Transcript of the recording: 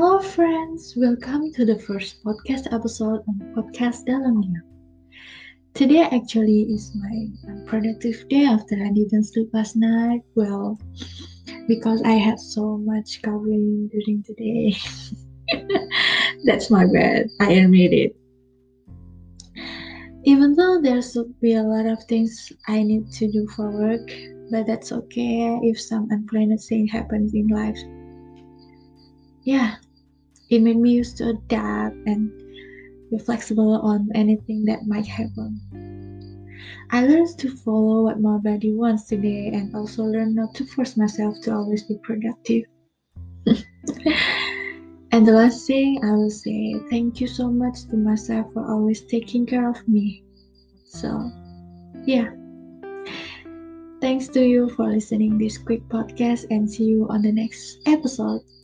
Hello friends, welcome to the first podcast episode on Podcast Dalamia. Today actually is my unproductive day after I didn't sleep last night. Well, because I had so much covering during the day. That's my bad, I admit it. Even though there should be a lot of things I need to do for work, but that's okay if some unplanned thing happens in life. Yeah, it made me used to adapt and be flexible on anything that might happen. I learned to follow what my body wants today and also learn not to force myself to always be productive. And the last thing I will say, thank you so much to myself for always taking care of me. So, yeah. Thanks to you for listening this quick podcast and see you on the next episode.